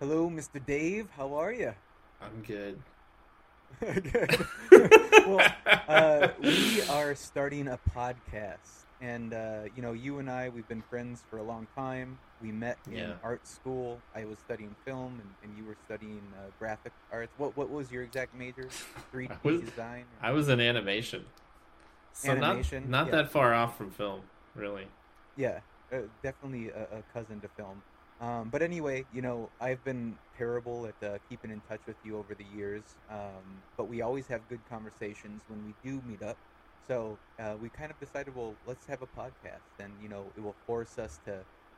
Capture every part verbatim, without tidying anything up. Hello, Mister Dave. How are you? I'm good. Good. Well, uh, we are starting a podcast, and uh, you know, you and I, we've been friends for a long time. We met in yeah. art school. I was studying film, and, and you were studying uh, graphic arts. What what was your exact major? three D I was, design. Or... I was in animation. So animation, not not yeah. that far off from film, really. Yeah, uh, definitely a, a cousin to film. Um, but anyway, you know, I've been terrible at uh, keeping in touch with you over the years, um, but we always have good conversations when we do meet up. So uh, we kind of decided, well, let's have a podcast, and, you know, it will force us to,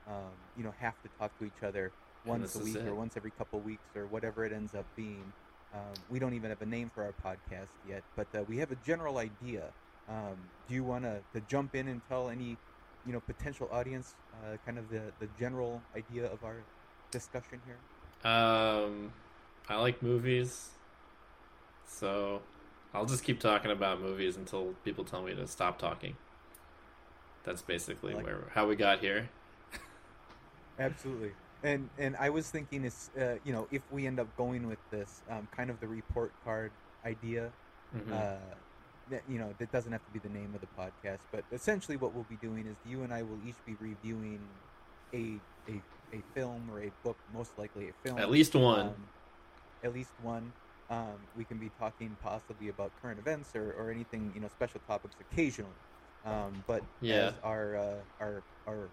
um, you know, have to talk to each other once a week or once every couple weeks or whatever it ends up being. Um, we don't even have a name for our podcast yet, but uh, we have a general idea. Um, do you want to jump in and tell any... you know, potential audience, uh, kind of the, the general idea of our discussion here? Um, I like movies, so I'll just keep talking about movies until people tell me to stop talking. That's basically like, where how we got here. Absolutely. And and I was thinking, is uh, you know, if we end up going with this, um, kind of the report card idea, mm-hmm. uh, that, you know, that doesn't have to be the name of the podcast, but essentially what we'll be doing is you and I will each be reviewing a a, a film or a book, most likely a film. At least one. Um, at least one. Um, we can be talking possibly about current events or, or anything, you know, special topics occasionally. Um, but yeah. as our, uh, our, our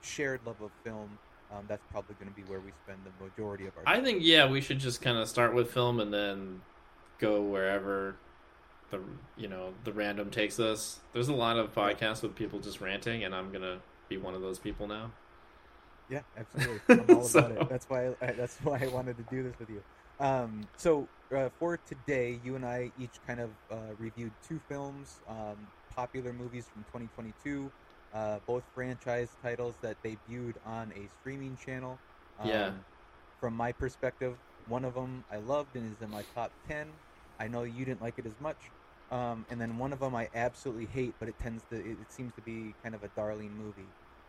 shared love of film, um, that's probably going to be where we spend the majority of our time. I think, yeah, we should just kind of start with film and then go wherever... the you know the random takes us. There's a lot of podcasts with people just ranting, and I'm gonna be one of those people now. Yeah, absolutely. I'm all so... about it. That's why I, that's why I wanted to do this with you. Um, so uh, for today, you and I each kind of uh, reviewed two films, um, popular movies from twenty twenty-two, uh, both franchise titles that debuted on a streaming channel. Um, yeah. From my perspective, one of them I loved and is in my top ten. I know you didn't like it as much. Um, and then one of them I absolutely hate, but it tends to it, it seems to be kind of a darling movie.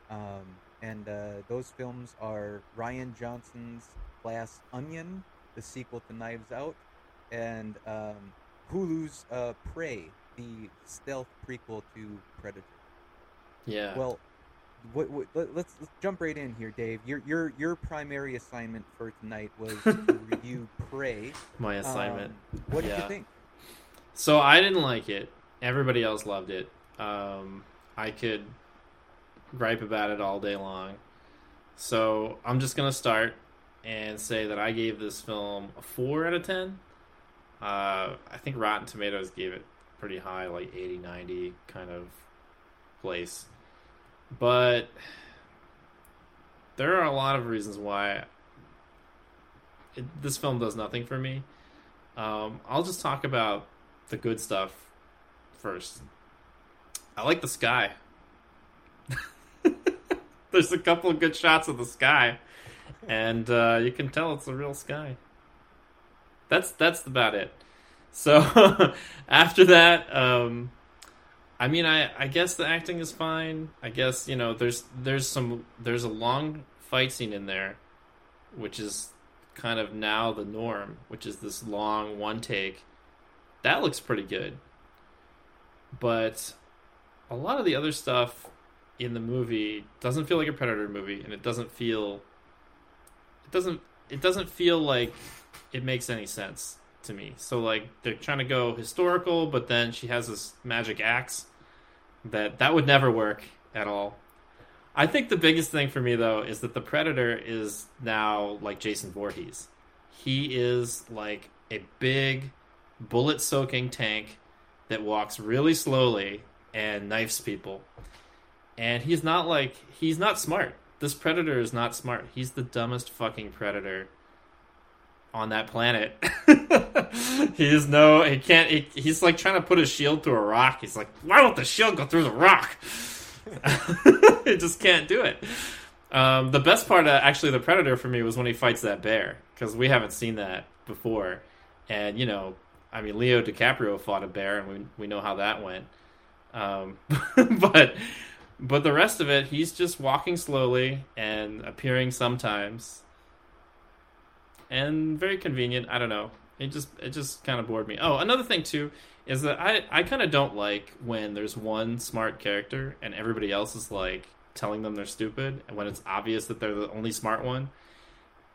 Um, and uh, those films are Rian Johnson's Glass Onion, the sequel to Knives Out, and um, Hulu's uh, Prey, the stealth prequel to Predator. Yeah. Well, what, what, let, let's let's jump right in here, Dave. Your your your primary assignment for tonight was to review Prey. My assignment. Um, what did yeah. you think? So I didn't like it. Everybody else loved it. Um, I could gripe about it all day long. So I'm just going to start and say that I gave this film a four out of ten. Uh, I think Rotten Tomatoes gave it pretty high, like eighty, ninety kind of place. But there are a lot of reasons why it, this film does nothing for me. Um, I'll just talk about the good stuff first. I like the sky. There's a couple of good shots of the sky, and uh, you can tell it's a real sky. That's that's about it. So after that, um, I mean, I, I guess the acting is fine. I guess, you know, there's there's some there's a long fight scene in there, which is kind of now the norm, which is this long one take. That looks pretty good. But a lot of the other stuff in the movie doesn't feel like a Predator movie, and it doesn't feel it doesn't it doesn't feel like it makes any sense to me. So like they're trying to go historical, but then she has this magic axe that that would never work at all. I think the biggest thing for me though is that the Predator is now like Jason Voorhees. He is like a big bullet-soaking tank that walks really slowly and knifes people. And he's not like... He's not smart. This Predator is not smart. He's the dumbest fucking Predator on that planet. He is no... He can't... He, he's like trying to put his shield through a rock. He's like, why won't the shield go through the rock? He just can't do it. Um, the best part of actually the Predator for me was when he fights that bear, because we haven't seen that before. And, you know... I mean, Leo DiCaprio fought a bear, and we we know how that went. Um, but but the rest of it, he's just walking slowly and appearing sometimes. and very convenient. I don't know. It just it just kind of bored me. Oh, another thing too is that I I kind of don't like when there's one smart character and everybody else is like telling them they're stupid, and when it's obvious that they're the only smart one.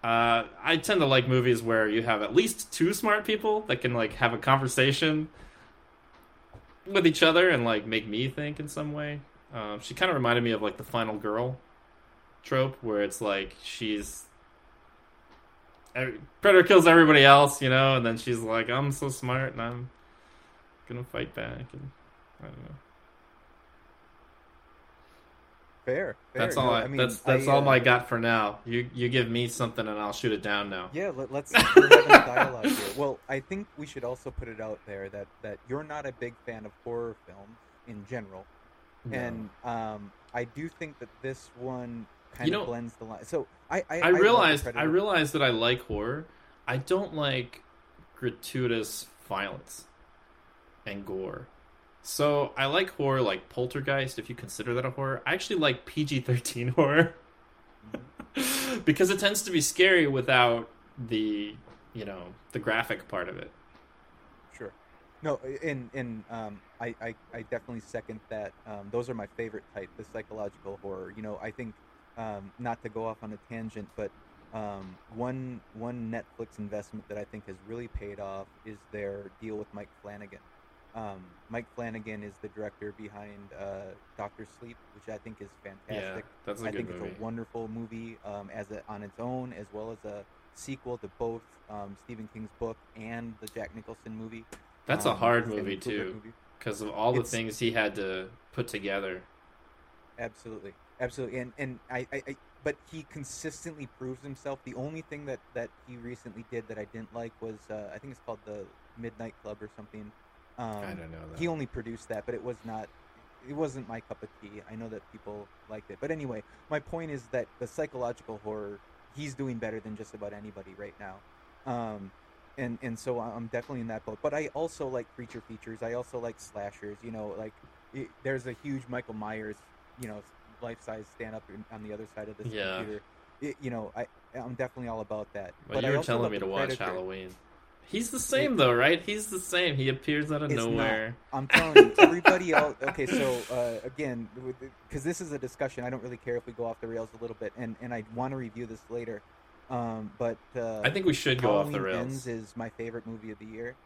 Uh, I tend to like movies where you have at least two smart people that can like have a conversation with each other and like make me think in some way. Um, she kind of reminded me of like the Final Girl trope, where it's like she's every, Predator kills everybody else, you know, and then she's like, "I'm so smart and I'm gonna fight back." And I don't know. Fair, fair. That's all. No, I, I mean, that's that's I, all uh, I got for now. You you give me something and I'll shoot it down now. Yeah, let, let's we're having a dialogue here. Well, I think we should also put it out there that, that you're not a big fan of horror films in general, no. and um, I do think that this one kind you know, of blends the line. So I I, I realized I, I realized that I like horror. I don't like gratuitous violence and gore. So I like horror like Poltergeist, if you consider that a horror. I actually like P G thirteen horror because it tends to be scary without the, you know, the graphic part of it. Sure. No, and and um, I, I I definitely second that. Um, those are my favorite type, the psychological horror. You know, I think um, not to go off on a tangent, but um, one one Netflix investment that I think has really paid off is their deal with Mike Flanagan. Um, Mike Flanagan is the director behind uh, Doctor Sleep, which I think is fantastic. Yeah, that's a good I think movie. It's a wonderful movie um, as a, on its own, as well as a sequel to both um, Stephen King's book and the Jack Nicholson movie. That's um, a hard movie, too, because of all the it's, things he had to put together. Absolutely. Absolutely. And and I, I, I but he consistently proves himself. The only thing that, that he recently did that I didn't like was, uh, I think it's called The Midnight Club or something. Um, I don't know that. He only produced that, but it was not, it wasn't my cup of tea. I know that people liked it, but anyway, my point is that the psychological horror, he's doing better than just about anybody right now, um, and and so I'm definitely in that boat. But I also like creature features. I also like slashers. You know, like it, there's a huge Michael Myers, you know, life-size stand-up on the other side of this yeah. computer. It, you know, I I'm definitely all about that. Well, but you I were also telling me to watch Predator. Halloween. He's the same it, though, right? He's the same. He appears out of nowhere. Not, I'm telling you, everybody else. Okay, so uh, again, because this is a discussion, I don't really care if we go off the rails a little bit, and, and I want to review this later. Um, but uh, I think we should go Halloween off the rails. Halloween Ends is my favorite movie of the year.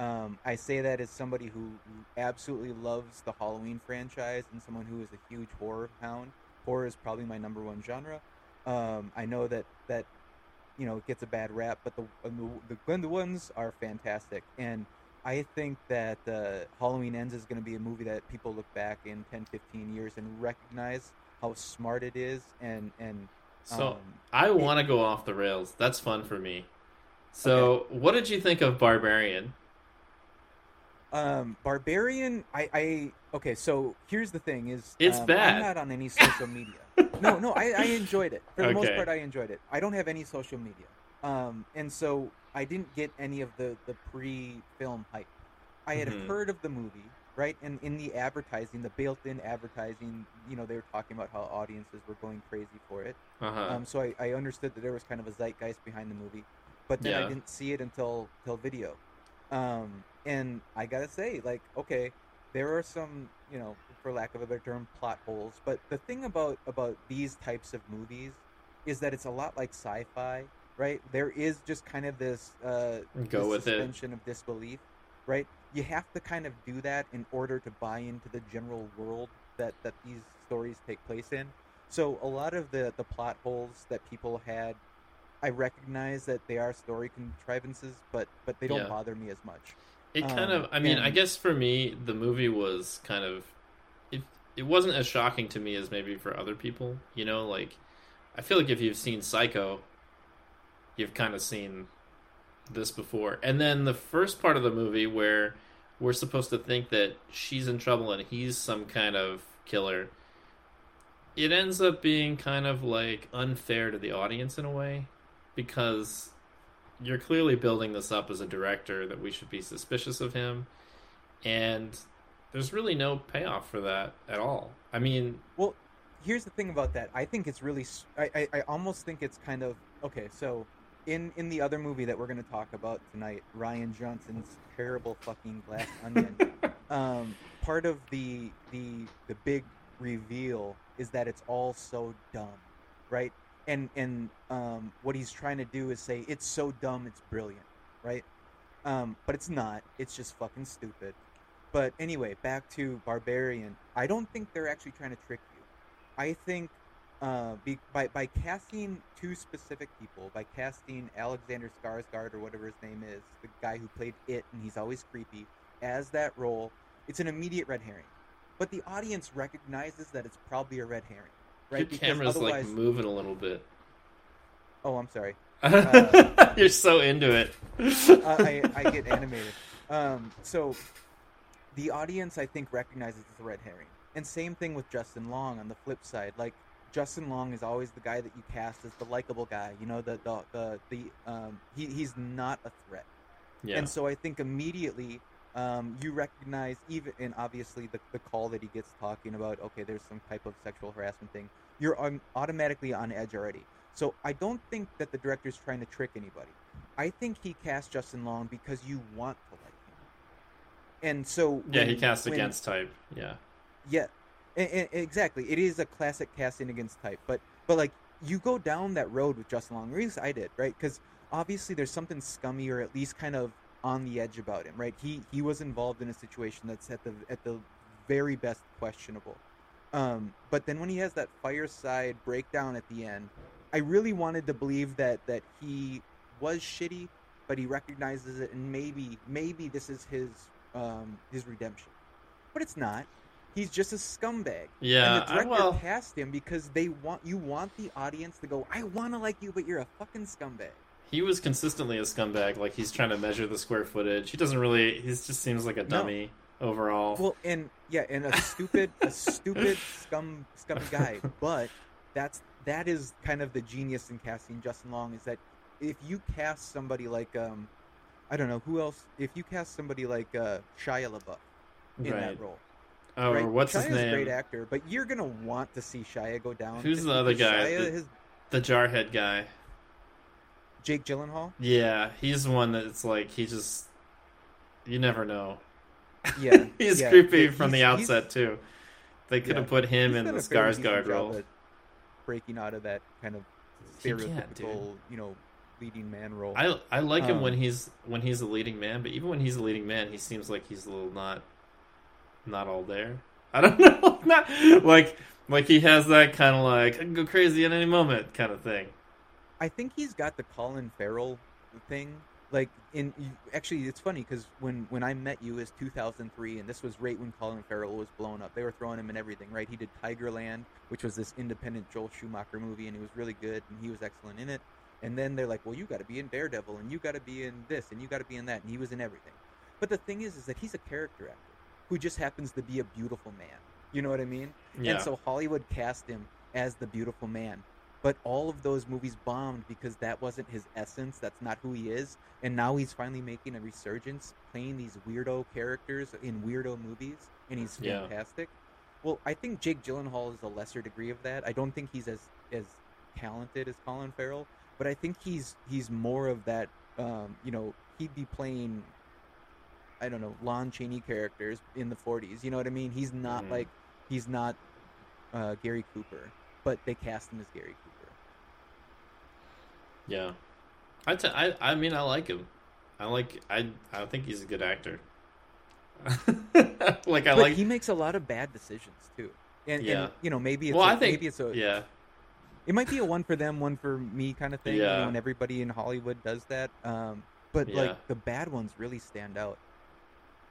Um, I say that as somebody who absolutely loves the Halloween franchise and someone who is a huge horror hound. Horror is probably my number one genre. Um, I know that that. You know, it gets a bad rap, but the the, the, the ones are fantastic, and I think that uh, Halloween Ends is going to be a movie that people look back in ten, fifteen years and recognize how smart it is. And and so um, I want to go off the rails. That's fun for me. So, okay. What did you think of Barbarian? Um, Barbarian, I, I okay. So here's the thing: is it's um, bad. I'm not on any social media. no, no, I, I enjoyed it. For the okay. most part, I enjoyed it. I don't have any social media. Um, and so I didn't get any of the, the pre-film hype. I had mm-hmm. heard of the movie, right? And in the advertising, the built-in advertising, you know, they were talking about how audiences were going crazy for it. Uh-huh. Um, so I, I understood that there was kind of a zeitgeist behind the movie. But then yeah. I didn't see it until, until video. Um, and I gotta say, like, okay, there are some, you know, for lack of a better term, plot holes. But the thing about, about these types of movies is that it's a lot like sci-fi, right? There is just kind of this, uh, Go this with suspension it. Of disbelief, right? You have to kind of do that in order to buy into the general world that, that these stories take place in. So a lot of the, the plot holes that people had, I recognize that they are story contrivances, but, but they don't yeah. bother me as much. It um, kind of, I mean, and, I guess for me, the movie was kind of, it wasn't as shocking to me as maybe for other people, you know, like I feel like if you've seen Psycho, you've kind of seen this before. And then the first part of the movie where we're supposed to think that she's in trouble and he's some kind of killer, it ends up being kind of like unfair to the audience in a way, because you're clearly building this up as a director that we should be suspicious of him, and there's really no payoff for that at all. I mean... Well, here's the thing about that. I think it's really... I, I, I almost think it's kind of... Okay, so in in the other movie that we're going to talk about tonight, Rian Johnson's terrible fucking Glass Onion, um, part of the the the big reveal is that it's all so dumb, right? And and um, what he's trying to do is say it's so dumb, it's brilliant, right? Um, but it's not. It's just fucking stupid. But anyway, back to Barbarian. I don't think they're actually trying to trick you. I think uh, be, by by casting two specific people, by casting Alexander Skarsgård or whatever his name is, the guy who played It, and he's always creepy, as that role, it's an immediate red herring. But the audience recognizes that it's probably a red herring. Right? Your camera's like moving a little bit. Oh, I'm sorry. Uh, You're so into it. I, I get animated. Um, so the audience, I think, recognizes it's a red herring. And same thing with Justin Long on the flip side. Like, Justin Long is always the guy that you cast as the likable guy. You know, the the the, the um, he he's not a threat. Yeah. And so I think immediately um, you recognize, even, and obviously the the call that he gets talking about, okay, there's some type of sexual harassment thing. You're on, automatically on edge already. So I don't think that the director's trying to trick anybody. I think he cast Justin Long because you want to like him. And so yeah, when, he cast when, against type. Yeah. Yeah, it, it, exactly. It is a classic casting against type. But but like you go down that road with Justin Long, or at least I did, right? Because obviously there's something scummy or at least kind of on the edge about him, right? He he was involved in a situation that's at the at the very best questionable. Um, but then when he has that fireside breakdown at the end, I really wanted to believe that, that he was shitty, but he recognizes it, and maybe maybe this is his um, his redemption. But it's not. He's just a scumbag. Yeah, and the director I, well, cast him because they want you want the audience to go, I want to like you, but you're a fucking scumbag. He was consistently a scumbag. Like, he's trying to measure the square footage. He doesn't really. He just seems like a dummy no. overall. Well, and yeah, and a stupid, a stupid scum scum guy. But that's. That is kind of the genius in casting Justin Long, is that if you cast somebody like, um, I don't know, who else? If you cast somebody like uh, Shia LaBeouf in right. that role. Oh, right? what's Shia's his name? Shia's a great actor, but you're going to want to see Shia go down. Who's the other guy? Shia, the, his... the Jarhead guy. Jake Gyllenhaal? Yeah, he's the one that's like, he just, you never know. Yeah. he's yeah. creepy yeah, from he's, the outset, he's... too. They could yeah. have put him he's in the Skarsgård role. Breaking out of that kind of stereotypical, you know, leading man role. I I like um, him when he's when he's a leading man, but even when he's a leading man, he seems like he's a little not not all there. I don't know, not like like he has that kind of like I can go crazy at any moment kind of thing. I think he's got the Colin Farrell thing. Like in actually, it's funny because when when I met you is two thousand three, and this was right when Colin Farrell was blown up. They were throwing him in everything, right? He did Tigerland, which was this independent Joel Schumacher movie, and he was really good, and he was excellent in it. And then they're like, well, you got to be in Daredevil, and you got to be in this, and you got to be in that, and he was in everything. But the thing is, is that he's a character actor who just happens to be a beautiful man. You know what I mean? Yeah. And so Hollywood cast him as the beautiful man. But all of those movies bombed because that wasn't his essence. That's not who he is. And now he's finally making a resurgence, playing these weirdo characters in weirdo movies, and he's fantastic. Yeah. Well, I think Jake Gyllenhaal is a lesser degree of that. I don't think he's as, as talented as Colin Farrell, but I think he's he's more of that, um, you know, he'd be playing, I don't know, Lon Chaney characters in the forties. You know what I mean? He's not mm-hmm. like, he's not uh, Gary Cooper, but they cast him as Gary Cooper. Yeah, I, t- I I mean I like him. I like I I think he's a good actor. like I but like he makes a lot of bad decisions too, and, yeah. and you know maybe it's well, a, I think, maybe it's a yeah. It might be a one for them, one for me kind of thing, yeah. you know, and everybody in Hollywood does that. Um, but yeah. like the bad ones really stand out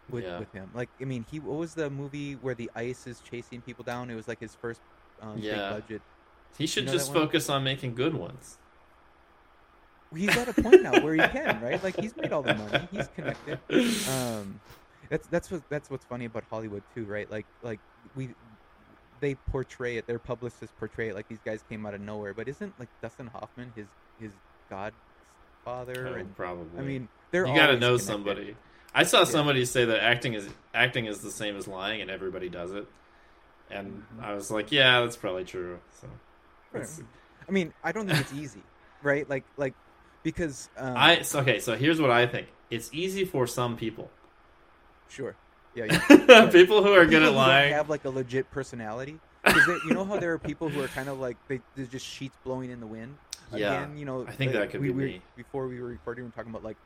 with yeah. with him. Like I mean, he what was the movie where the ice is chasing people down? It was like his first um, yeah. big budget. He should you know just focus on making good ones. He's at a point now where he can, right? Like he's made all the money. He's connected. Um, that's that's what that's what's funny about Hollywood too, right? Like like we they portray it. Their publicists portray it like these guys came out of nowhere. But isn't like Dustin Hoffman his his godfather? Oh, and probably. I mean, they're you got to know connected. Somebody. I saw somebody yeah. say that acting is acting is the same as lying, and everybody does it. And mm-hmm. I was like, yeah, that's probably true. So, right. I mean, I don't think it's easy, right? Like like. Because um, I okay, so here's what I think. It's easy for some people. Sure. Yeah. yeah, yeah. People who are people good at lying have like a legit personality. Because you know how there are people who are kind of like they, they're just sheets blowing in the wind. Yeah. Again, you know, I think like, that could we, be we, me. Before we were recording, we were talking about like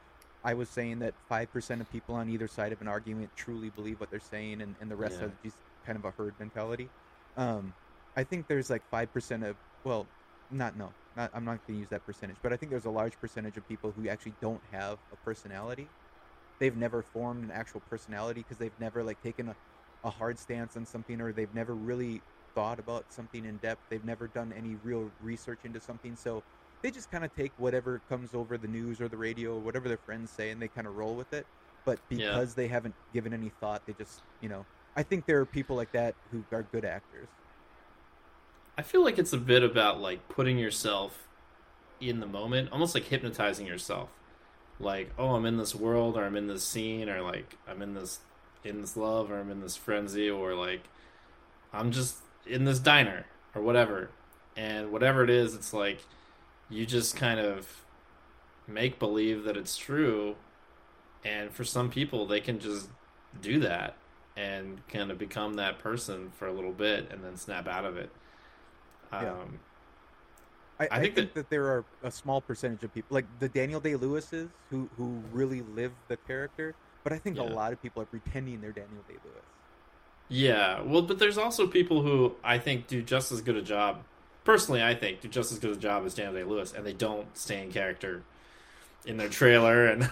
I was saying that five percent of people on either side of an argument truly believe what they're saying, and, and the rest yeah. are just kind of a herd mentality. Um, I think there's like five percent of well, not no. Not, I'm not going to use that percentage, but I think there's a large percentage of people who actually don't have a personality. They've never formed an actual personality because they've never like taken a, a hard stance on something, or they've never really thought about something in depth. They've never done any real research into something. So they just kind of take whatever comes over the news or the radio or whatever their friends say, and they kind of roll with it. But because yeah. they haven't given any thought, they just, you know, I think there are people like that who are good actors. I feel like it's a bit about like putting yourself in the moment, almost like hypnotizing yourself. Like, oh, I'm in this world, or I'm in this scene, or like I'm in this in this love, or I'm in this frenzy, or like I'm just in this diner or whatever. And whatever it is, it's like you just kind of make believe that it's true. And for some people, they can just do that and kind of become that person for a little bit and then snap out of it. Yeah. Um, I, I think, I think that, that there are a small percentage of people, like the Daniel Day-Lewises, who, who really live the character, but I think yeah. a lot of people are pretending they're Daniel Day-Lewis. Yeah, well, but there's also people who I think do just as good a job, personally I think, do just as good a job as Daniel Day-Lewis, and they don't stay in character in their trailer and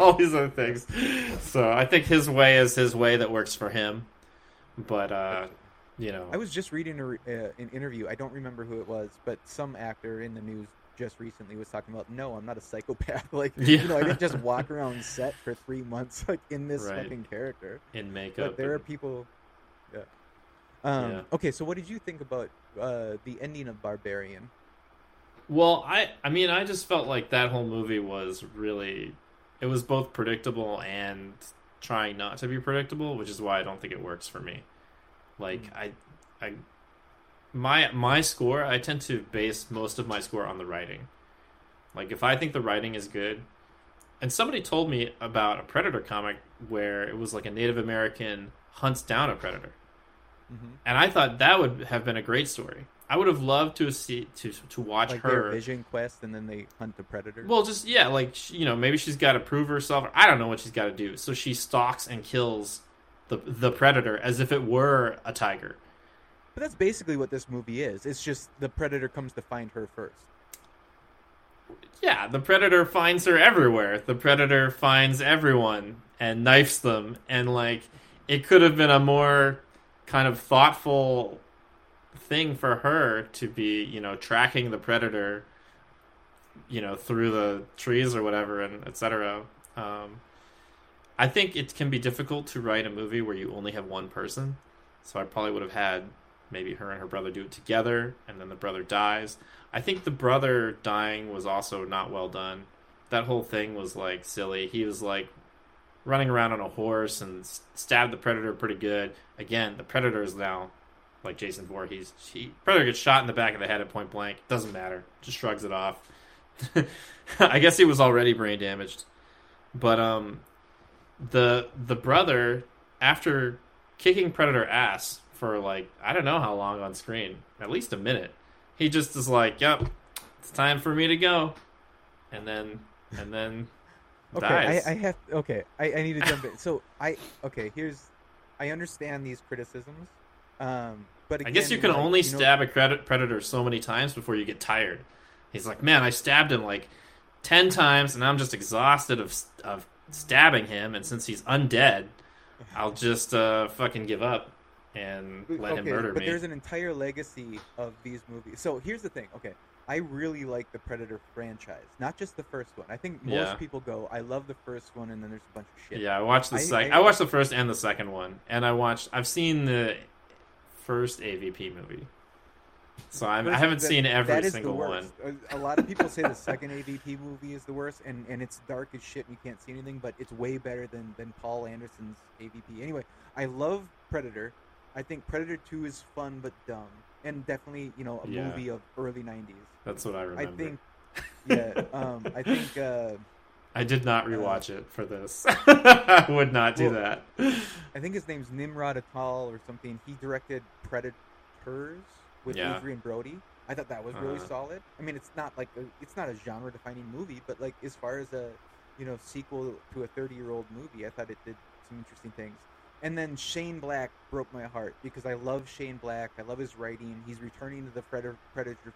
all these other things. So I think his way is his way that works for him, but... uh You know, I was just reading a, uh, an interview. I don't remember who it was, but some actor in the news just recently was talking about, no, I'm not a psychopath. Like, yeah. you know, I didn't just walk around set for three months like in this right. fucking character in makeup. But there and... are people. Yeah. Um, yeah. Okay, so what did you think about uh, the ending of Barbarian? Well, I, I mean, I just felt like that whole movie was really, it was both predictable and trying not to be predictable, which is why I don't think it works for me. Like I, I, my my score. I tend to base most of my score on the writing. Like if I think the writing is good, and somebody told me about a Predator comic where it was like a Native American hunts down a predator, mm-hmm. and I thought that would have been a great story. I would have loved to see to to watch like her their vision quest, and then they hunt the predator. Well, just yeah, like you know, maybe she's got to prove herself. I don't know what she's got to do. So she stalks and kills the the predator as if it were a tiger. But that's basically what this movie is. It's just the predator comes to find her first. Yeah, the predator finds her everywhere. The predator finds everyone and knifes them. And like it could have been a more kind of thoughtful thing for her to be, you know, tracking the predator, you know, through the trees or whatever, and et cetera. Um I think it can be difficult to write a movie where you only have one person. So I probably would have had maybe her and her brother do it together, and then the brother dies. I think the brother dying was also not well done. That whole thing was, like, silly. He was, like, running around on a horse and stabbed the predator pretty good. Again, the predator is now, like Jason Voorhees. He, predator gets shot in the back of the head at point blank. Doesn't matter. Just shrugs it off. I guess he was already brain damaged. But, um... The the brother, after kicking Predator ass for, like, I don't know how long on screen, at least a minute, he just is like, yep, it's time for me to go. And then, and then okay, dies. I, I have, okay, I, I need to jump in. So, I, okay, here's, I understand these criticisms, um, but again, I guess you can like, only you know, stab a Predator so many times before you get tired. He's like, man, I stabbed him, like, ten times, and I'm just exhausted of of stabbing him, and since he's undead, I'll just uh fucking give up and let okay, him murder but me. But there's an entire legacy of these movies. So here's the thing. Okay, I really like the Predator franchise, not just the first one. I think most yeah. people go, I love the first one, and then there's a bunch of shit. Yeah, I watched the second. I, I watched the first and the second one, and I watched. I've seen the first A V P movie. So I'm, I haven't that, seen every single one. A lot of people say the second A V P movie is the worst, and, and it's dark as shit and you can't see anything, but it's way better than, than Paul Anderson's A V P. Anyway, I love Predator. I think Predator two is fun but dumb, and definitely, you know, a yeah. movie of early nineties. That's what I remember. I think Yeah, um, I think... Uh, I did not rewatch uh, it for this. I would not do well, that. I think his name's Nimrod Atal or something. He directed Predators with yeah. Adrian Brody. I thought that was really uh, solid. I mean, it's not like a, it's not a genre-defining movie, but like as far as a you know sequel to a thirty-year-old movie, I thought it did some interesting things. And then Shane Black broke my heart because I love Shane Black. I love his writing. He's returning to the Predator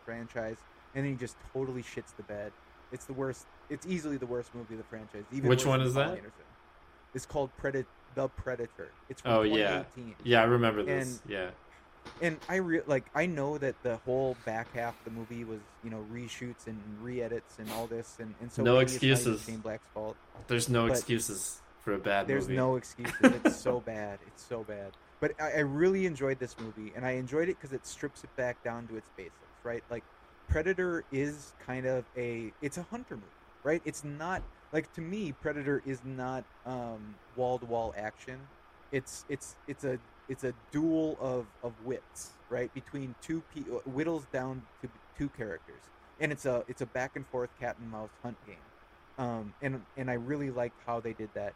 franchise, and then he just totally shits the bed. It's the worst. It's easily the worst movie of the franchise. Even Which one is that? Anderson. It's called Predator. The Predator. It's from oh yeah, yeah. I remember this. And, yeah. And I re- like I know that the whole back half of the movie was you know reshoots and re-edits and all this and, and so no excuses. Shane Black's fault. There's no but excuses for a bad there's movie. There's no excuses. It's so bad. It's so bad. But I, I really enjoyed this movie, and I enjoyed it because it strips it back down to its basics, right? Like Predator is kind of a it's a hunter movie, right? It's not like to me Predator is not um, wall-to-wall action. It's it's it's a It's a duel of, of wits, right? Between two people, whittles down to two characters, and it's a it's a back and forth cat and mouse hunt game, um, and and I really liked how they did that.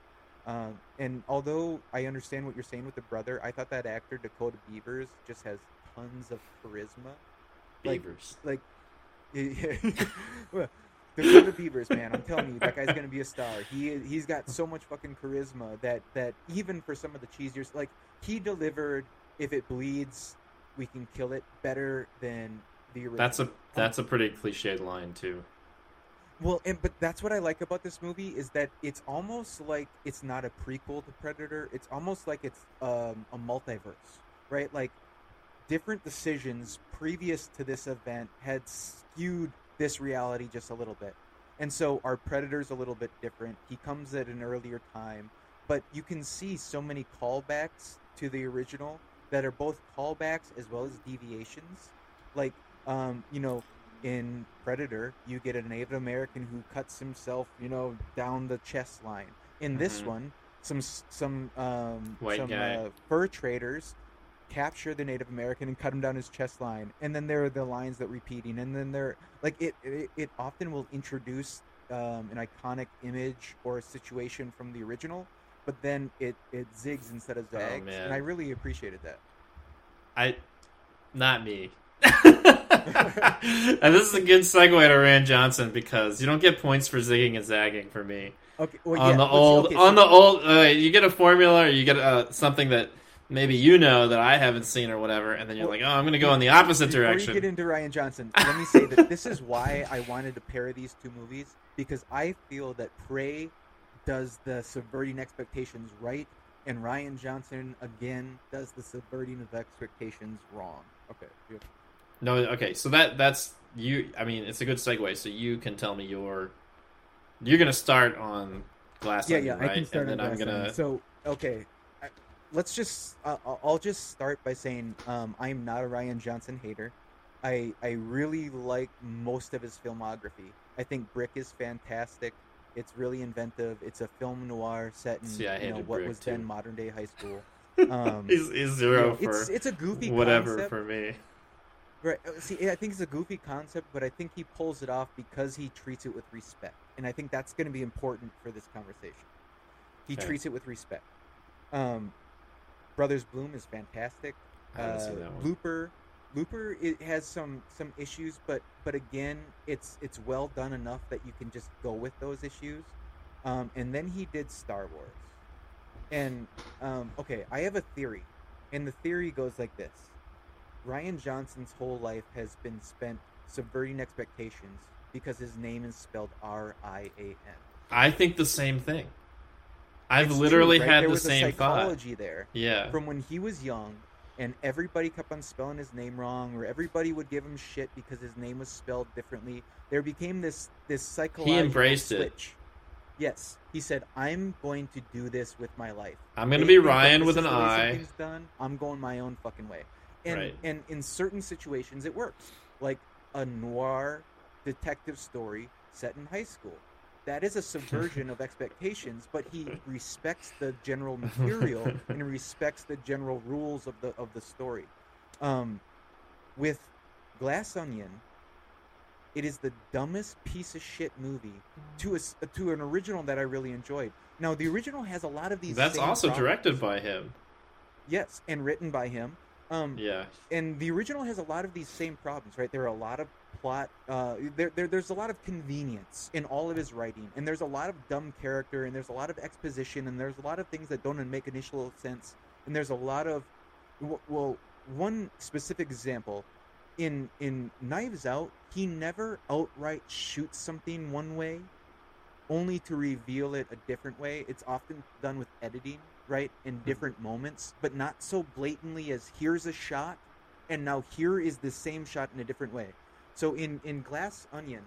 Um, and although I understand what you're saying with the brother, I thought that actor Dakota Beavers just has tons of charisma. Beavers, like, like well, Dakota Beavers, man, I'm telling you, that guy's gonna be a star. He he's got so much fucking charisma that that even for some of the cheesier, like. He delivered "If It Bleeds, We Can Kill It" better than the original. That's a that's a pretty cliched line too. Well, and but that's what I like about this movie is that it's almost like it's not a prequel to Predator. It's almost like it's um, a multiverse, right? Like different decisions previous to this event had skewed this reality just a little bit, and so our Predator's a little bit different. He comes at an earlier time, but you can see so many callbacks to the original that are both callbacks as well as deviations. Like, um, you know, in Predator, you get a Native American who cuts himself, you know, down the chest line. In this mm-hmm. one, some some um, White some guy. Uh, fur traders capture the Native American and cut him down his chest line. And then there are the lines that repeating. And then they're like it. It, it often will introduce um, an iconic image or a situation from the original. But then it, it zigs instead of zags, oh, and I really appreciated that. I, not me. And this is a good segue to Rian Johnson because you don't get points for zigging and zagging for me. Okay, well, on yeah, the old, okay, so on the old, uh, you get a formula, or you get uh, something that maybe you know that I haven't seen or whatever, and then you're well, like, oh, I'm going to go well, in the opposite before direction. Before you get into Rian Johnson, let me say that this is why I wanted to pair these two movies because I feel that Prey does the subverting expectations right, and Rian Johnson again does the subverting of expectations wrong. Okay. Yeah. No. Okay. So that that's you. I mean, it's a good segue. So you can tell me your. You're gonna start on Glass Onion, yeah, yeah, right? I can start and on then Glass I'm gonna. Onion. So okay, I, let's just. Uh, I'll just start by saying um, I'm not a Rian Johnson hater. I I really like most of his filmography. I think Brick is fantastic. It's really inventive. It's a film noir set in See, you know, what Brick was too. then modern day high school. Um, is zero you know, for it's, it's a goofy whatever concept. for me. Right. See, I think it's a goofy concept, but I think he pulls it off because he treats it with respect, and I think that's going to be important for this conversation. He okay. treats it with respect. Um, Brothers Bloom is fantastic. I haven't uh, seen that one. Looper. Looper it has some, some issues, but but again, it's it's well done enough that you can just go with those issues. Um, and then he did Star Wars. And, um, okay, I have a theory. And the theory goes like this. Rian Johnson's whole life has been spent subverting expectations because his name is spelled R I A N. I think the same thing. I've it's literally true, right? had there the same thought. There was a psychology there. Yeah. From when he was young, and everybody kept on spelling his name wrong, or everybody would give him shit because his name was spelled differently. There became this this psychological he embraced switch. It. Yes, he said, "I'm going to do this with my life. I'm going to be Rian with an I. Done. I'm going my own fucking way." And right. and in certain situations, it works, like a noir detective story set in high school. That is a subversion of expectations, but he respects the general material and respects the general rules of the of the story. Um, with Glass Onion, It is the dumbest piece of shit movie to a, to an original that I really enjoyed. Now, the original has a lot of these. That's also problems. Directed by him. Yes, and written by him. Um, yeah. And the original has a lot of these same problems, right? There are a lot of plot. Uh, there, there, there's a lot of convenience in all of his writing, and there's a lot of dumb character, and there's a lot of exposition, and there's a lot of things that don't make initial sense, and there's a lot of. Well, one specific example. In in Knives Out, he never outright shoots something one way, only to reveal it a different way. It's often done with editing, right, in different mm-hmm. moments, but not so blatantly as here's a shot, and now here is the same shot in a different way. So in, in Glass Onion,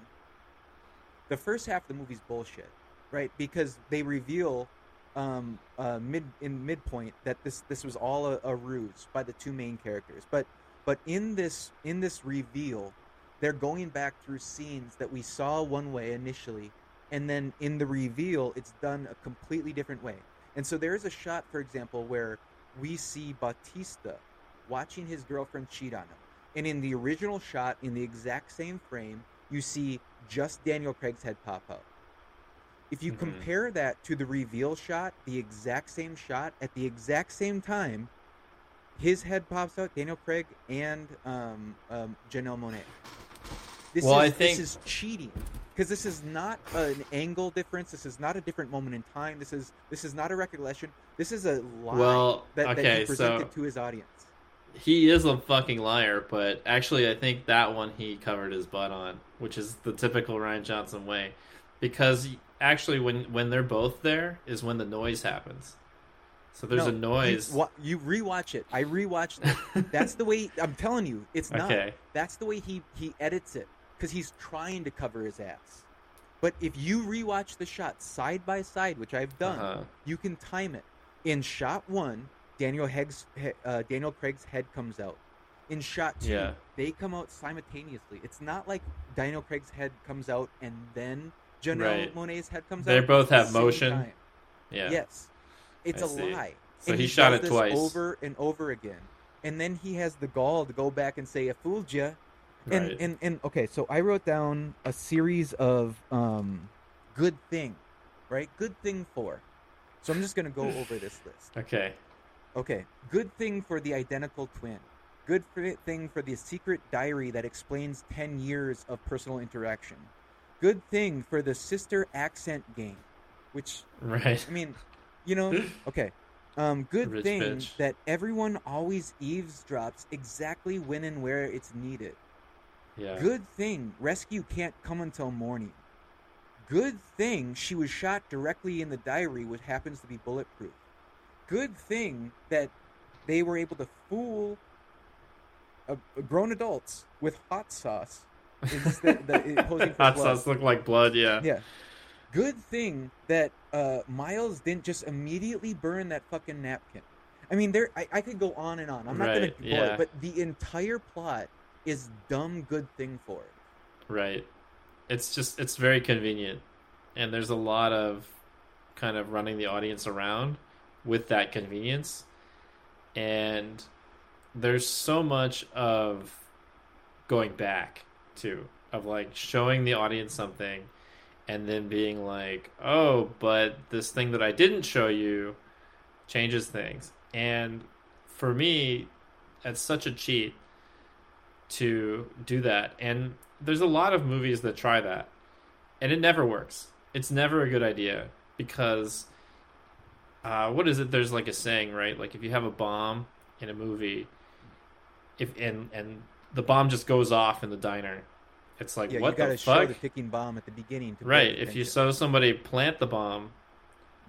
the first half of the movie's bullshit, right, because they reveal um, uh, mid in midpoint that this, this was all a, a ruse by the two main characters, but... But in this in this reveal, they're going back through scenes that we saw one way initially, and then in the reveal, it's done a completely different way. And so there is a shot, for example, where we see Bautista watching his girlfriend cheat on him. And in the original shot, in the exact same frame, you see just Daniel Craig's head pop out. If you mm-hmm. compare that to the reveal shot, the exact same shot, at the exact same time, his head pops out, Daniel Craig and um, um, Janelle Monáe. This, well, is, I think... this is cheating, because this is not an angle difference. This is not a different moment in time. This is this is not a recollection. This is a lie well, that, okay, that he presented so to his audience. He is a fucking liar, but actually I think that one he covered his butt on, which is the typical Rian Johnson way. Because actually when, when they're both there is when the noise happens. So there's no, a noise. You, you rewatch it. I rewatched it. That's the way. I'm telling you, it's not. Okay. That's the way he, he edits it, because he's trying to cover his ass. But if you rewatch the shot side by side, which I've done, uh-huh. you can time it. In shot one, Daniel Hegg's, uh, Daniel Craig's head comes out. In shot two, yeah. they come out simultaneously. It's not like Daniel Craig's head comes out and then Janelle right. Monáe's head comes they out. They both have motion. Time. Yeah. Yes. It's I a see. Lie. So and he, he shot it twice, over and over again, and then he has the gall to go back and say, "I fooled you." Right. And and and okay, so I wrote down a series of um, good thing, right? Good thing for. So I'm just gonna go over this list. Okay. Okay. Good thing for the identical twin. Good thing for the secret diary that explains ten years of personal interaction. Good thing for the sister accent game, which right. I mean. You know, okay. Um, good Rich thing bitch. That everyone always eavesdrops exactly when and where it's needed. Yeah. Good thing rescue can't come until morning. Good thing she was shot directly in the diary, which happens to be bulletproof. Good thing that they were able to fool a, a grown adults with hot sauce. Is the, the, posing for hot blood. Sauce looked like blood, yeah. Yeah. Good thing that uh, Miles didn't just immediately burn that fucking napkin. I mean, there I, I could go on and on. I'm not right, going to yeah. but the entire plot is dumb good thing for it. Right. It's just, it's very convenient. And there's a lot of kind of running the audience around with that convenience. And there's so much of going back, too, of like showing the audience something and then being like, oh, but this thing that I didn't show you changes things. And for me, it's such a cheat to do that. And there's a lot of movies that try that. And it never works. It's never a good idea. Because, uh, what is it? There's like a saying, right? Like if you have a bomb in a movie, if and, and the bomb just goes off in the diner. It's like, yeah, what the fuck? You gotta show the ticking bomb at the beginning. To right, if attention. You show somebody plant the bomb.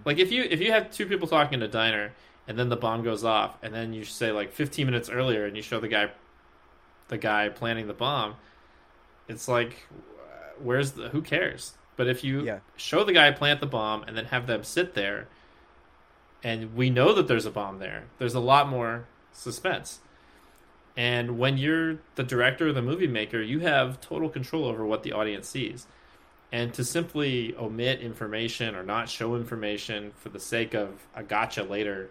Like, if you if you have two people talking in a diner, and then the bomb goes off, and then you say, like, fifteen minutes earlier, and you show the guy the guy planting the bomb, it's like, where's the... Who cares? But if you yeah. show the guy plant the bomb, and then have them sit there, and we know that there's a bomb there, there's a lot more suspense. And when you're the director or the movie maker, you have total control over what the audience sees. And to simply omit information or not show information for the sake of a gotcha later,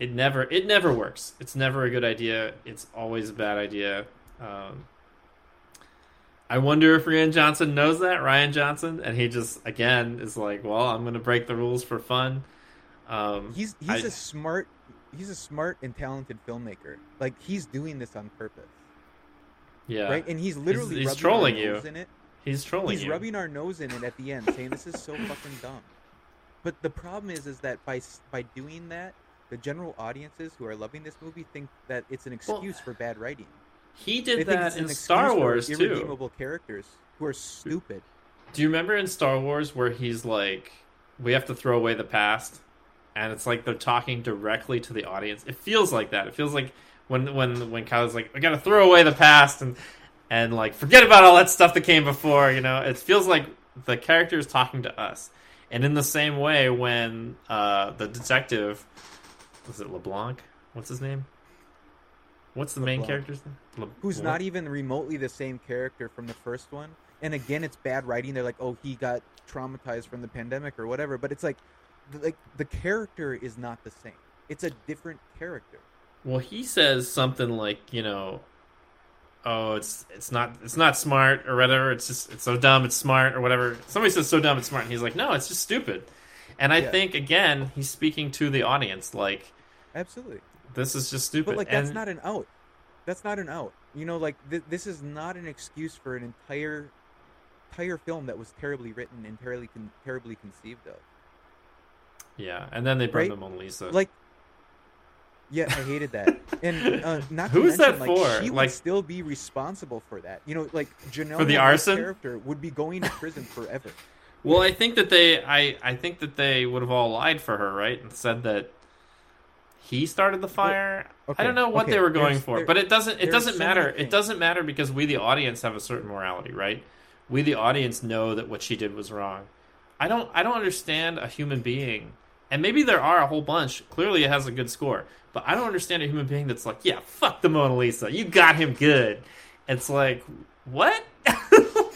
it never it never works. It's never a good idea. It's always a bad idea. Um, I wonder if Rian Johnson knows that, Rian Johnson, and he just, again, is like, well, I'm going to break the rules for fun. Um, he's he's I, a smart, he's a smart and talented filmmaker. Like, he's doing this on purpose. Yeah. Right? And he's literally he's, he's rubbing trolling our you. nose in it. He's trolling he's you. He's rubbing our nose in it at the end, saying this is so fucking dumb. But the problem is, is that by by doing that, the general audiences who are loving this movie think that it's an excuse well, for bad writing. He did they that in Star Wars, too. Irredeemable characters who are stupid. Do you remember in Star Wars where he's like, we have to throw away the past? And it's like they're talking directly to the audience. It feels like that. It feels like when when when Kyle's like, we got to throw away the past and and like forget about all that stuff that came before. You know, it feels like the character is talking to us. And in the same way, when uh, the detective, was it LeBlanc? What's his name? What's the LeBlanc. main character's name? Le- Who's what? not even remotely the same character from the first one. And again, it's bad writing. They're like, oh, he got traumatized from the pandemic or whatever. But it's like, like the character is not the same. It's a different character. Well, he says something like, you know, oh, it's it's not it's not smart or whatever. It's just it's so dumb. It's smart or whatever. Somebody says so dumb it's smart, and he's like, no, it's just stupid. And I yeah. think again, he's speaking to the audience, like, absolutely. This is just stupid. But, like, that's and... not an out. That's not an out. You know, like, th- this is not an excuse for an entire entire film that was terribly written and terribly, con- terribly conceived of. Yeah, and then they bring right? the Mona Lisa. Like, yeah, I hated that. And uh, not to Who's mention, that for? Like, she like... would still be responsible for that. You know, like, Janelle Monáe's character would be going to prison forever. Well, I think that they, I, I think that they would have all lied for her, right? And said that he started the fire. Well, okay, I don't know what okay. they were going there's, for, there, but it doesn't it doesn't so matter. It doesn't matter because we, the audience, have a certain morality, right? We, the audience, know that what she did was wrong. I don't I don't understand a human being, and maybe there are a whole bunch. Clearly, it has a good score, but I don't understand a human being that's like, yeah, fuck the Mona Lisa. You got him good. It's like, what?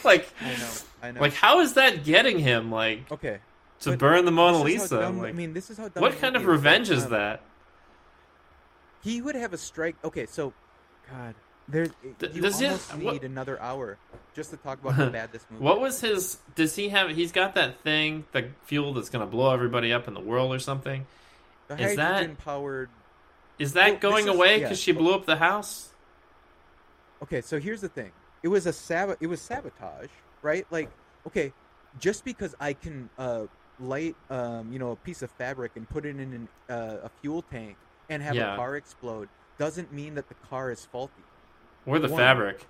Like, I know, I know. Like, how is that getting him? Like, okay, to but burn the Mona Lisa. Dumb, like, I mean, this is how. What kind of revenge is that? He would have a strike. Okay, so, God, there. You does almost he, need what, another hour just to talk about how bad this movie. What was his? Does he have? He's got that thing, the fuel that's going to blow everybody up in the world or something. The is that powered? Is that well, going is, away because yeah, she blew up the house? Okay, so here's the thing. It was a sab- It was sabotage, right? Like, okay, just because I can uh, light, um, you know, a piece of fabric and put it in an, uh, a fuel tank. And have yeah. a car explode doesn't mean that the car is faulty. Or the One, fabric.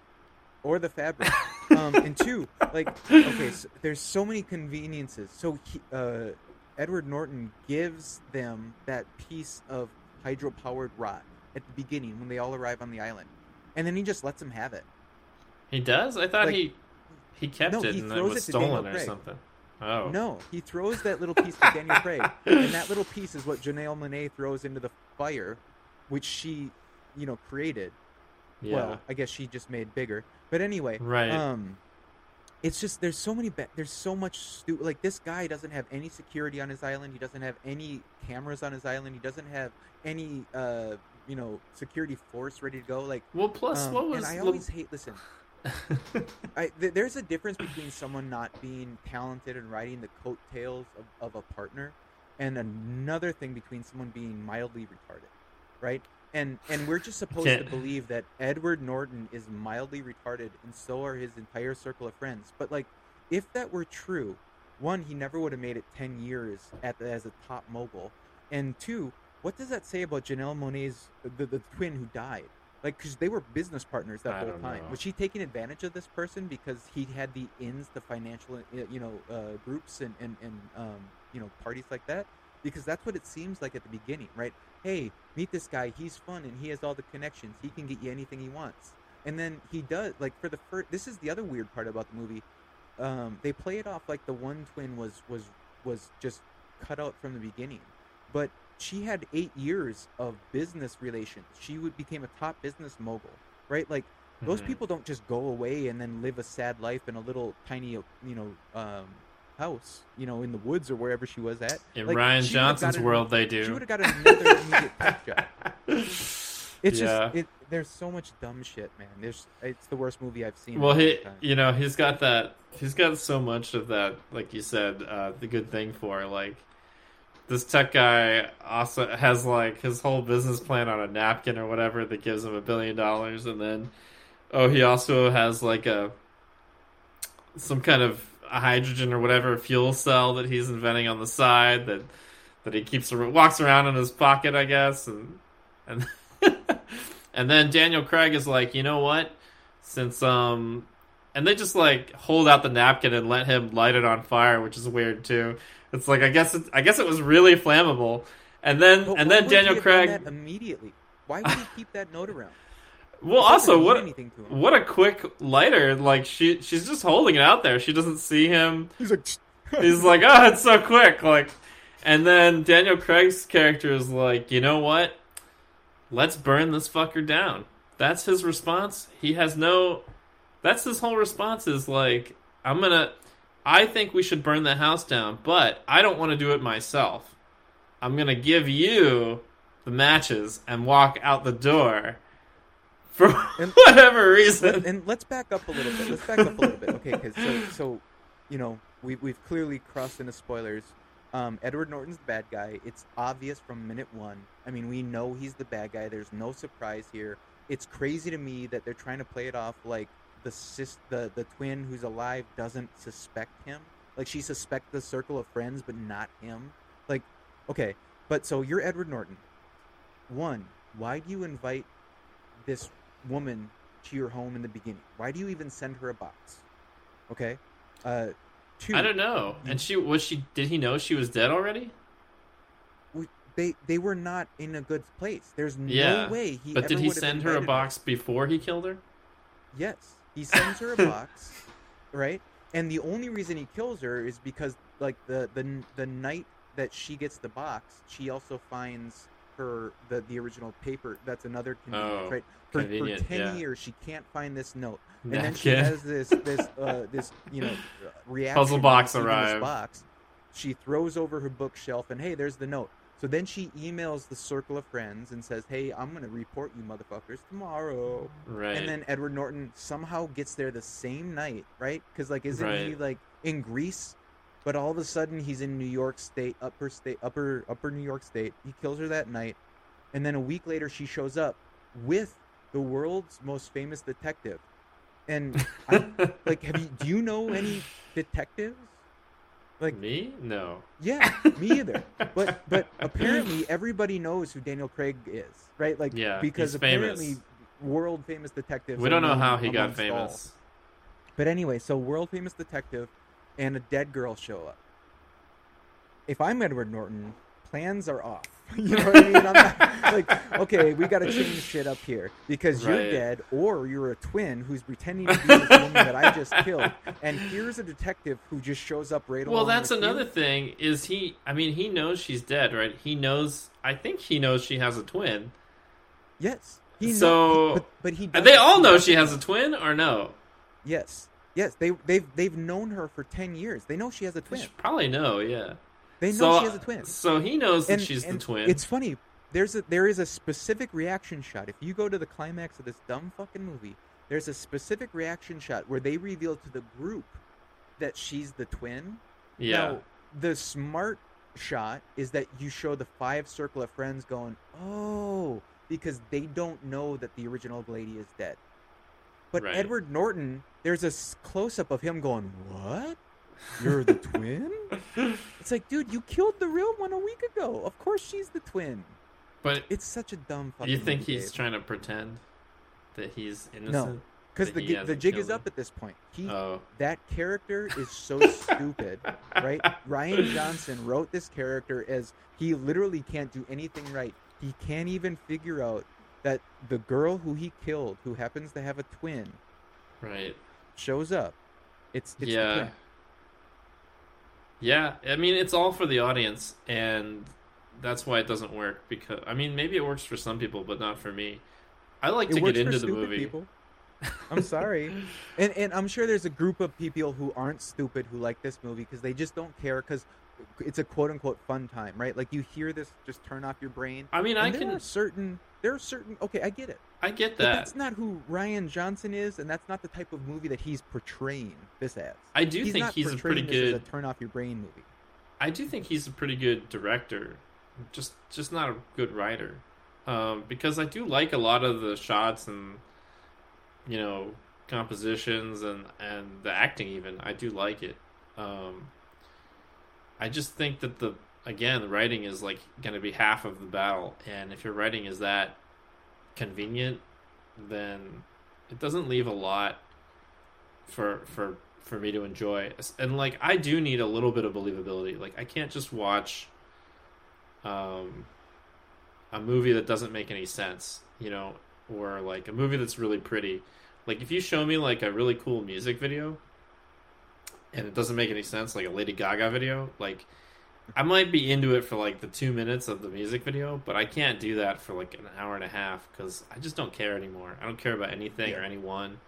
Or the fabric. um, and two, like, okay, so there's so many conveniences. So he, uh, Edward Norton gives them that piece of hydropowered rod at the beginning when they all arrive on the island. And then he just lets them have it. He does? I thought like, he he kept no, it he and it was it stolen or something. Oh. No, he throws that little piece to Daniel Craig, and that little piece is what Janelle Monáe throws into the fire, which she, you know, created. Yeah. Well, I guess she just made bigger. But anyway, right. Um, it's just there's so many ba- there's so much stu- like this guy doesn't have any security on his island. He doesn't have any cameras on his island. He doesn't have any uh, you know, security force ready to go. Like, well, plus um, what was? And I always hate listen. I, th- there's a difference between someone not being talented and riding the coattails of, of a partner, and another thing between someone being mildly retarded, right? And and we're just supposed to believe that Edward Norton is mildly retarded, and so are his entire circle of friends. But like, if that were true, one, he never would have made it ten years at the, as a top mogul, and two, what does that say about Janelle Monáe's the, the twin who died? Like, because they were business partners that I whole time. Know. Was she taking advantage of this person because he had the ins, the financial, you know, uh, groups and, and, and um, you know, parties like that? Because that's what it seems like at the beginning, right? Hey, meet this guy. He's fun and he has all the connections. He can get you anything he wants. And then he does, like, for the first, this is the other weird part about the movie. Um, they play it off like the one twin was, was, was just cut out from the beginning. But she had eight years of business relations. She would became a top business mogul, right? Like, those mm-hmm. people don't just go away and then live a sad life in a little tiny, you know, um, house, you know, in the woods or wherever she was at. In like, Rian Johnson's an, world, they do. She would have got another immediate paycheck. It's yeah. just, it, there's so much dumb shit, man. There's it's the worst movie I've seen. Well, he, you know, he's got that. He's got so much of that, like you said, uh, the good thing for like this tech guy also has like his whole business plan on a napkin or whatever that gives him a billion dollars, and then oh, he also has like a some kind of a hydrogen or whatever fuel cell that he's inventing on the side that that he keeps walks around in his pocket, I guess, and and. And then Daniel Craig is like, you know what? Since um, and they just like hold out the napkin and let him light it on fire, which is weird too. It's like I guess it, I guess it was really flammable. And then but and then Daniel Craig that immediately. Why would he keep that note around? Well, also what what a quick lighter! Like she she's just holding it out there. She doesn't see him. He's like he's like, oh, it's so quick. Like, and then Daniel Craig's character is like, you know what? Let's burn this fucker down. That's his response. He has no... That's his whole response is like, I'm gonna... I think we should burn the house down, but I don't want to do it myself. I'm gonna give you the matches and walk out the door for and, whatever reason. Let, and let's back up a little bit. Let's back up a little bit. Okay, because so, so, you know, we, we've clearly crossed into spoilers. Um, Edward Norton's the bad guy. It's obvious from minute one. I mean, we know he's the bad guy. There's no surprise here. It's crazy to me that they're trying to play it off like the sis, the, the twin who's alive doesn't suspect him. Like, she suspects the circle of friends, but not him. Like, okay, but so you're Edward Norton. One, why do you invite this woman to your home in the beginning? Why do you even send her a box? Okay? Uh... Two. I don't know. And she was she did he know she was dead already? They they were not in a good place. There's no yeah. way he But ever did he send her a box her. before he killed her? Yes. He sends her a box, right? And the only reason he kills her is because like the the the night that she gets the box, she also finds her the, the original paper. That's another convenience, oh, right? For, convenient, for ten yeah. years she can't find this note. And that then she kid. has this this uh, this you know reaction puzzle box arrives. Box. She throws over her bookshelf and hey, there's the note. So then she emails the circle of friends and says, "Hey, I'm gonna report you motherfuckers tomorrow." Right. And then Edward Norton somehow gets there the same night, right? Because like, isn't right. he like in Greece? But all of a sudden he's in New York State, upper state, upper upper New York State. He kills her that night, and then a week later she shows up with the world's most famous detective. And I, like, have you? Do you know any detectives? Like me? No. Yeah, me either. But but apparently everybody knows who Daniel Craig is, right? Like, yeah, because apparently world famous detectives. We don't know how he got famous. All. But anyway, so world famous detective and a dead girl show up. If I'm Edward Norton, plans are off. You know what I mean? I'm not, like, okay, we got to change shit up here because right. you're dead or you're a twin who's pretending to be this woman that I just killed, and here's a detective who just shows up right away. Well, that's another you. thing is he, I mean, he knows she's dead, right? He knows, I think he knows she has a twin. Yes. He so, knows, but, but he doesn't. They all know she has a twin or no? Yes. Yes, they, they've they've known her for ten years. They know she has a twin. They should probably know, yeah. They know so, she has a twin. So he knows that and, she's and the twin. It's funny. There's a, there is a specific reaction shot. If you go to the climax of this dumb fucking movie, there's a specific reaction shot where they reveal to the group that she's the twin. Yeah. Now, the smart shot is that you show the five circle of friends going, oh, because they don't know that the original lady is dead. But right. Edward Norton, there's a close-up of him going, what? You're the twin? It's like, dude, you killed the real one a week ago. Of course she's the twin. But it's such a dumb fucking... You think movie, he's Dave. trying to pretend that he's innocent? No, because the, the jig is him. up at this point. He, oh. That character is so stupid, right? Rian Johnson wrote this character as he literally can't do anything right. He can't even figure out that the girl who he killed, who happens to have a twin, right, shows up. It's, it's yeah, the twin. yeah. I mean, it's all for the audience, and that's why it doesn't work. Because I mean, maybe it works for some people, but not for me. I like it to get into the movie. People. I'm sorry, and and I'm sure there's a group of people who aren't stupid who like this movie because they just don't care because it's a quote unquote fun time, right? Like you hear this, just turn off your brain. I mean, I can certain. There are certain... Okay, I get it. I get that. But that's not who Rian Johnson is, and that's not the type of movie that he's portraying this as. I do he's think not he's a pretty good. This as a turn off your brain movie. I do think he's a pretty good director, just just not a good writer, um, because I do like a lot of the shots and you know compositions and, and the acting even. I do like it. Um, I just think that the again the writing is like going to be half of the battle, and if your writing is that convenient, then it doesn't leave a lot for for. for me to enjoy. And like I do need a little bit of believability. Like I can't just watch um a movie that doesn't make any sense, you know, or like a movie that's really pretty. Like if you show me like a really cool music video and it doesn't make any sense, like a Lady Gaga video, like I might be into it for like the two minutes of the music video, but I can't do that for like an hour and a half because I just don't care anymore. I don't care about anything yeah. or anyone.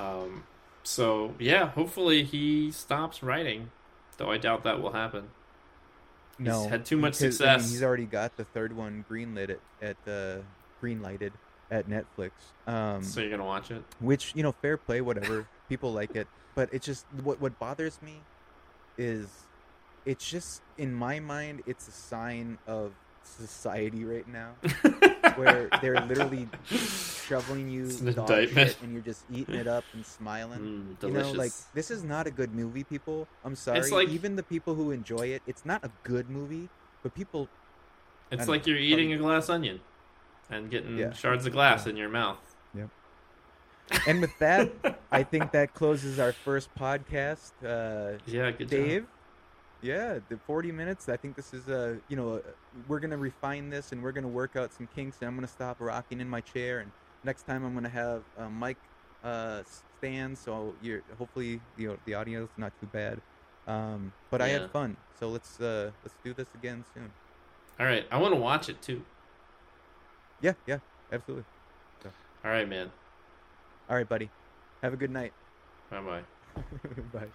um So, yeah, hopefully he stops writing, though I doubt that will happen. No, he's had too much his, success. I mean, he's already got the third one greenlit at the uh, greenlighted at Netflix. Um, so you're going to watch it? Which, you know, fair play, whatever. People like it. But it's just what what bothers me is it's just, in my mind, it's a sign of society right now where they're literally shoveling you dog shit and you're just eating it up and smiling. Mm, you know, like this is not a good movie, people. I'm sorry. Like, even the people who enjoy it, it's not a good movie, but people. It's like know, you're eating a glass onion and getting yeah. shards of glass yeah. in your mouth. Yep. And with that, I think that closes our first podcast. Uh, yeah, good Dave. Job. Yeah, the forty minutes. I think this is a, you know, a, we're going to refine this and we're going to work out some kinks, and I'm going to stop rocking in my chair. And next time I'm going to have a mic uh, stand. So you're hopefully, you know, the audio's not too bad. Um, but yeah. I had fun. So let's uh, let's do this again soon. All right. I want to watch it, too. Yeah, yeah, absolutely. So. All right, man. All right, buddy. Have a good night. Bye-bye. Bye.